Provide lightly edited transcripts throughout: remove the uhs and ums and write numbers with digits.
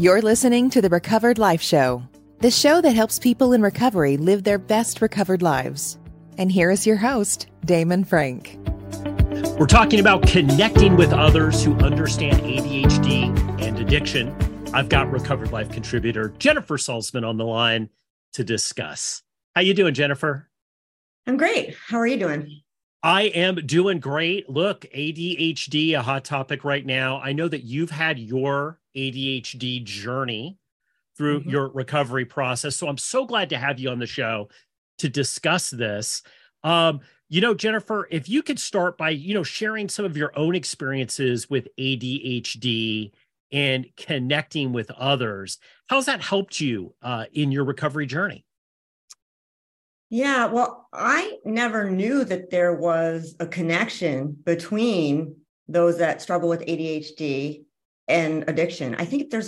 You're listening to The Recovered Life Show, the show that helps people in recovery live their best recovered lives. And here is your host, Damon Frank. We're talking about connecting with others who understand ADHD and addiction. I've got Recovered Life contributor Jennifer Salzman on the line to discuss. How you doing, Jennifer? I'm great. How are you doing? I am doing great. Look, ADHD, a hot topic right now. I know that you've had your ADHD journey through your recovery process. So I'm so glad to have you on the show to discuss this. Jennifer, if you could start by, sharing some of your own experiences with ADHD and connecting with others, how's that helped you in your recovery journey? Yeah, well, I never knew that there was a connection between those that struggle with ADHD and addiction. I think it's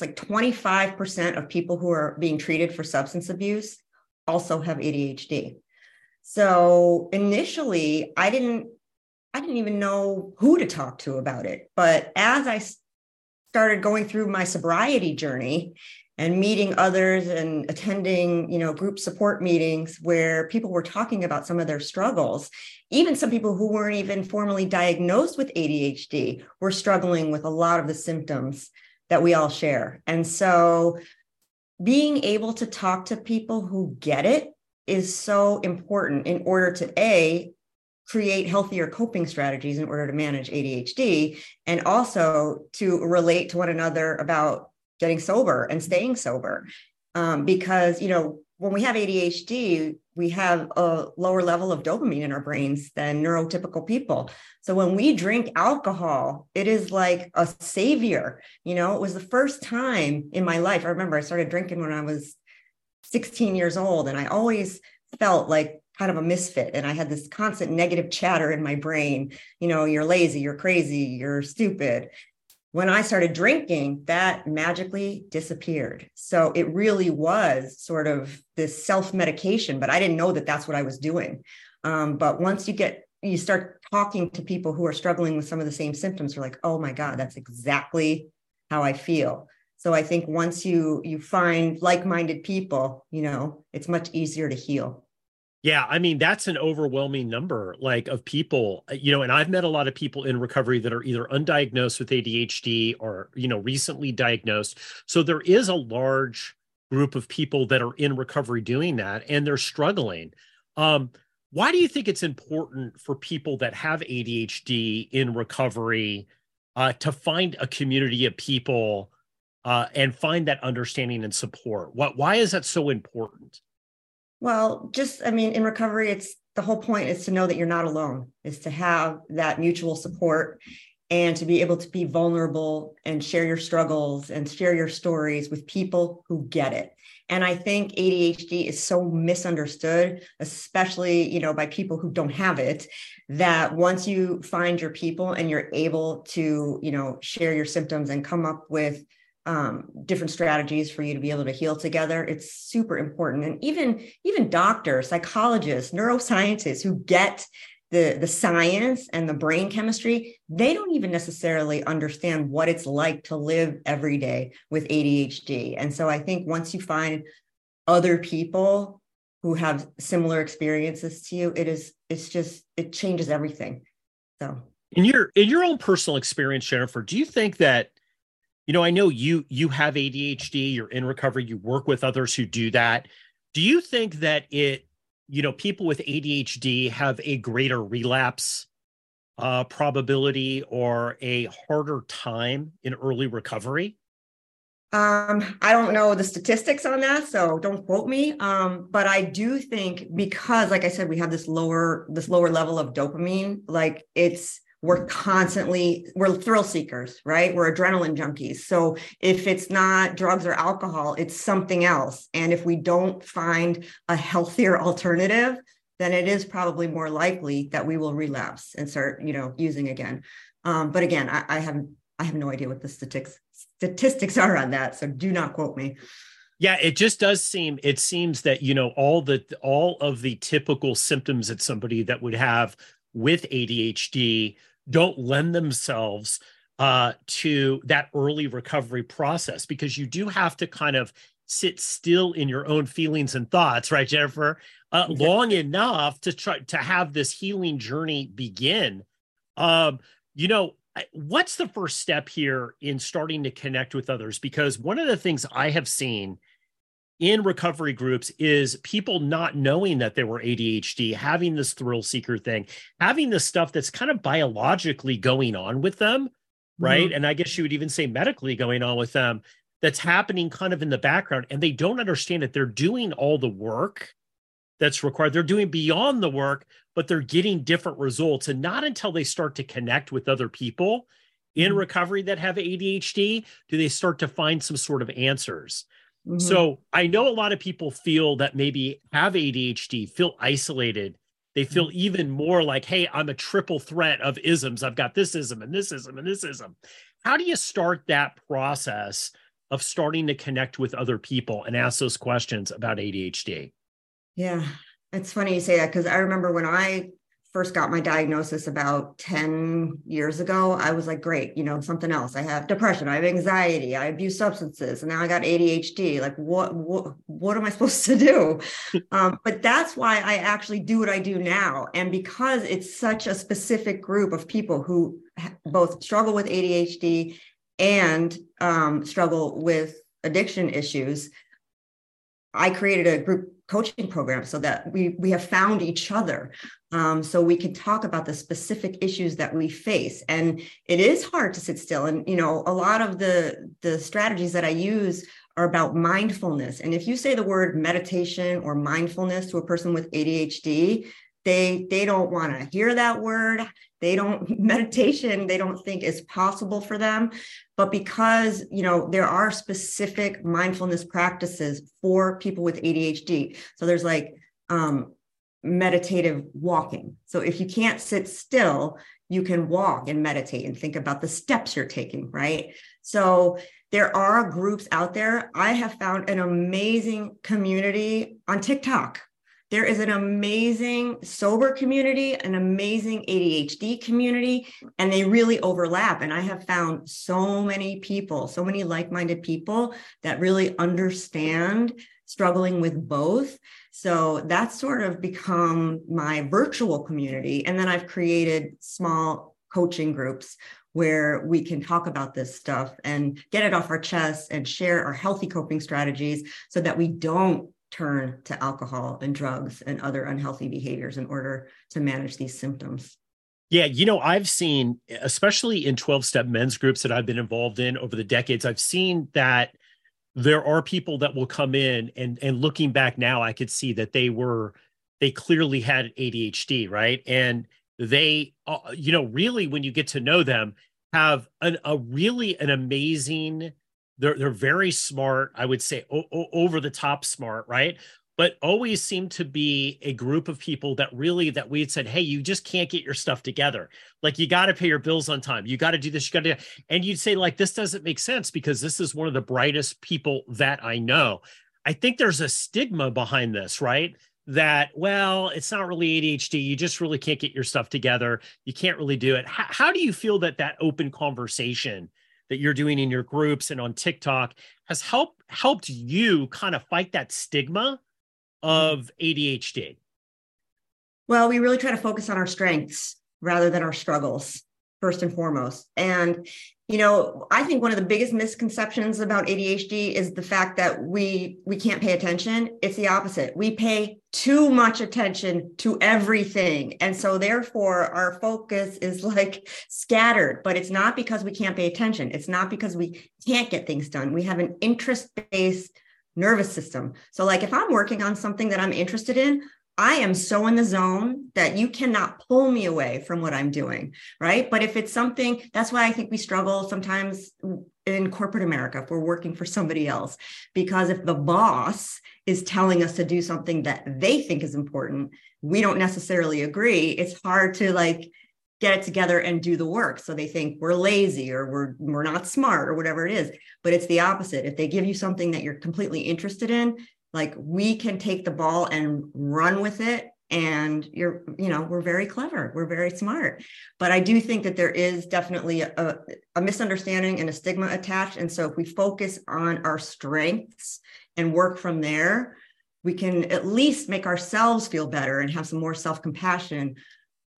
like 25% of people who are being treated for substance abuse also have ADHD. So initially, I didn't even know who to talk to about it. But as I started going through my sobriety journey and meeting others and attending, group support meetings where people were talking about some of their struggles, even some people who weren't even formally diagnosed with ADHD were struggling with a lot of the symptoms that we all share. And so being able to talk to people who get it is so important in order to create healthier coping strategies in order to manage ADHD, and also to relate to one another about getting sober and staying sober. Because, when we have ADHD, we have a lower level of dopamine in our brains than neurotypical people. So when we drink alcohol, it is like a savior. It was the first time in my life. I remember I started drinking when I was 16 years old, and I always felt like kind of a misfit. And I had this constant negative chatter in my brain. You're lazy, you're crazy, you're stupid. When I started drinking, that magically disappeared. So it really was sort of this self-medication, but I didn't know that that's what I was doing. But once you start talking to people who are struggling with some of the same symptoms, you're like, oh my God, that's exactly how I feel. So I think once you find like-minded people, it's much easier to heal. Yeah. I mean, that's an overwhelming number of people, and I've met a lot of people in recovery that are either undiagnosed with ADHD or, recently diagnosed. So there is a large group of people that are in recovery doing that, and they're struggling. Why do you think it's important for people that have ADHD in recovery to find a community of people and find that understanding and support? Why is that so important? Well, in recovery, it's the whole point is to know that you're not alone, is to have that mutual support and to be able to be vulnerable and share your struggles and share your stories with people who get it. And I think ADHD is so misunderstood, especially, by people who don't have it, that once you find your people and you're able to, share your symptoms and come up with different strategies for you to be able to heal together. It's super important. And even doctors, psychologists, neuroscientists who get the science and the brain chemistry, they don't even necessarily understand what it's like to live every day with ADHD. And so I think once you find other people who have similar experiences to you, it changes everything. So in your own personal experience, Jennifer, do you think that I know you have ADHD, you're in recovery, you work with others who do that. Do you think that people with ADHD have a greater relapse probability or a harder time in early recovery? I don't know the statistics on that, so don't quote me. But I do think because, like I said, we have this lower level of dopamine, we're thrill seekers, right? We're adrenaline junkies. So if it's not drugs or alcohol, it's something else. And if we don't find a healthier alternative, then it is probably more likely that we will relapse and start, using again. But again, I have no idea what the statistics are on that. So do not quote me. Yeah, it just does seem. It seems that all of the typical symptoms that somebody that would have with ADHD don't lend themselves to that early recovery process, because you do have to kind of sit still in your own feelings and thoughts, right, Jennifer, long enough to try to have this healing journey begin. You know, what's the first step here in starting to connect with others? Because one of the things I have seen in recovery groups is people not knowing that they were ADHD, having this thrill seeker thing, having this stuff that's kind of biologically going on with them, right? Mm-hmm. And I guess you would even say medically going on with them, that's happening kind of in the background. And they don't understand that they're doing all the work that's required. They're doing beyond the work, but they're getting different results. And not until they start to connect with other people in mm-hmm. recovery that have ADHD, do they start to find some sort of answers. Mm-hmm. So I know a lot of people feel that maybe have ADHD, feel isolated. They feel mm-hmm. even more like, hey, I'm a triple threat of isms. I've got this ism and this ism and this ism. How do you start that process of starting to connect with other people and ask those questions about ADHD? Yeah, it's funny you say that, because I remember when I first got my diagnosis about 10 years ago, I was like, great, you know, something else. I have depression, I have anxiety, I abuse substances, and now I got ADHD. Like, what am I supposed to do? But that's why I actually do what I do now. And because it's such a specific group of people who both struggle with ADHD and struggle with addiction issues, I created a group coaching program so that we have found each other. So we can talk about the specific issues that we face. And it is hard to sit still. And, you know, a lot of the strategies that I use are about mindfulness. And if you say the word meditation or mindfulness to a person with ADHD, they don't want to hear that word. They don't, meditation, they don't think is possible for them. But because, you know, there are specific mindfulness practices for people with ADHD. So there's like meditative walking. So if you can't sit still, you can walk and meditate and think about the steps you're taking, right? So there are groups out there. I have found an amazing community on TikTok. There is an amazing sober community, an amazing ADHD community, and they really overlap. And I have found so many people, so many like-minded people that really understand struggling with both. So that's sort of become my virtual community. And then I've created small coaching groups where we can talk about this stuff and get it off our chests and share our healthy coping strategies so that we don't turn to alcohol and drugs and other unhealthy behaviors in order to manage these symptoms. Yeah, you know, I've seen, especially in 12-step men's groups that I've been involved in over the decades, I've seen that there are people that will come in and looking back now, I could see that they clearly had ADHD, right? And they, you know, really, when you get to know them, have a really amazing, They're very smart, I would say, over the top smart, right? But always seem to be a group of people that really, that we had said, hey, you just can't get your stuff together. Like, you got to pay your bills on time. You got to do this. You got to do that. And you'd say, like, this doesn't make sense because this is one of the brightest people that I know. I think there's a stigma behind this, right? That, well, it's not really ADHD. You just really can't get your stuff together. You can't really do it. How do you feel that open conversation that you're doing in your groups and on TikTok has helped you kind of fight that stigma of ADHD? Well, we really try to focus on our strengths rather than our struggles, first and foremost. And, you know, I think one of the biggest misconceptions about ADHD is the fact that we can't pay attention. It's the opposite. We pay too much attention to everything. And so therefore our focus is like scattered, but it's not because we can't pay attention. It's not because we can't get things done. We have an interest-based nervous system. So like if I'm working on something that I'm interested in, I am so in the zone that you cannot pull me away from what I'm doing, right? But if it's something, that's why I think we struggle sometimes in corporate America if we're working for somebody else, because if the boss is telling us to do something that they think is important, we don't necessarily agree. It's hard to like get it together and do the work. So they think we're lazy or we're not smart or whatever it is, but it's the opposite. If they give you something that you're completely interested in, like we can take the ball and run with it And we're very clever, we're very smart. But I do think that there is definitely a misunderstanding and a stigma attached. And so if we focus on our strengths and work from there, we can at least make ourselves feel better and have some more self-compassion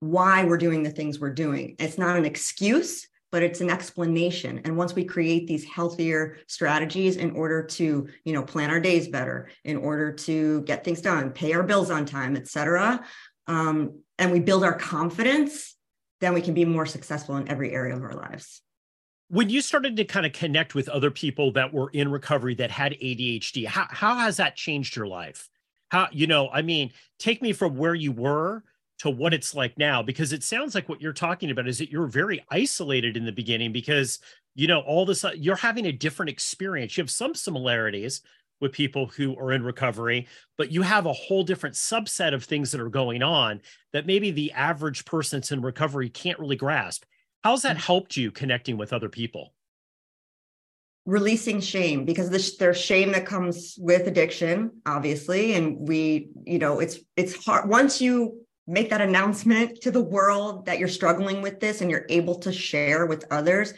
why we're doing the things we're doing. It's not an excuse, but it's an explanation. And once we create these healthier strategies in order to, plan our days better, in order to get things done, pay our bills on time, et cetera, and we build our confidence, then we can be more successful in every area of our lives. When you started to kind of connect with other people that were in recovery that had ADHD, how has that changed your life? Take me from where you were to what it's like now, because it sounds like what you're talking about is that you're very isolated in the beginning because, all this, you're having a different experience. You have some similarities with people who are in recovery, but you have a whole different subset of things that are going on that maybe the average person that's in recovery can't really grasp. How's that helped you connecting with other people? Releasing shame, because there's shame that comes with addiction, obviously. And we, it's hard. Once you make that announcement to the world that you're struggling with this and you're able to share with others,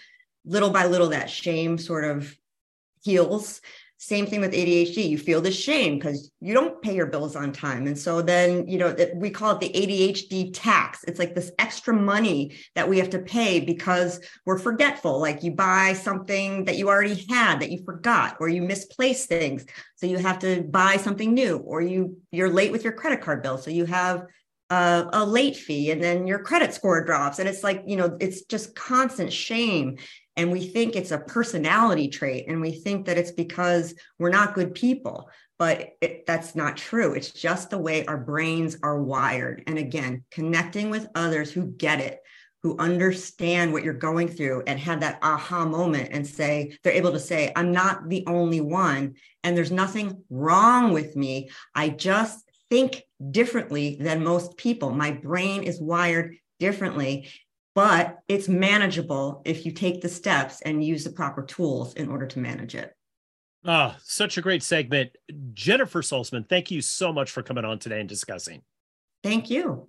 little by little, that shame sort of heals. Same thing with ADHD. You feel this shame because you don't pay your bills on time. And so then, we call it the ADHD tax. It's like this extra money that we have to pay because we're forgetful. Like you buy something that you already had that you forgot, or you misplace things, so you have to buy something new, or you're late with your credit card bill, so you have a late fee, and then your credit score drops. And it's like, it's just constant shame. And we think it's a personality trait, and we think that it's because we're not good people, but that's not true. It's just the way our brains are wired. And again, connecting with others who get it, who understand what you're going through and have that aha moment and they're able to say, I'm not the only one, and there's nothing wrong with me. I just think differently than most people. My brain is wired differently, but it's manageable if you take the steps and use the proper tools in order to manage it. Ah, such a great segment. Jennifer Salzman, thank you so much for coming on today and discussing. Thank you.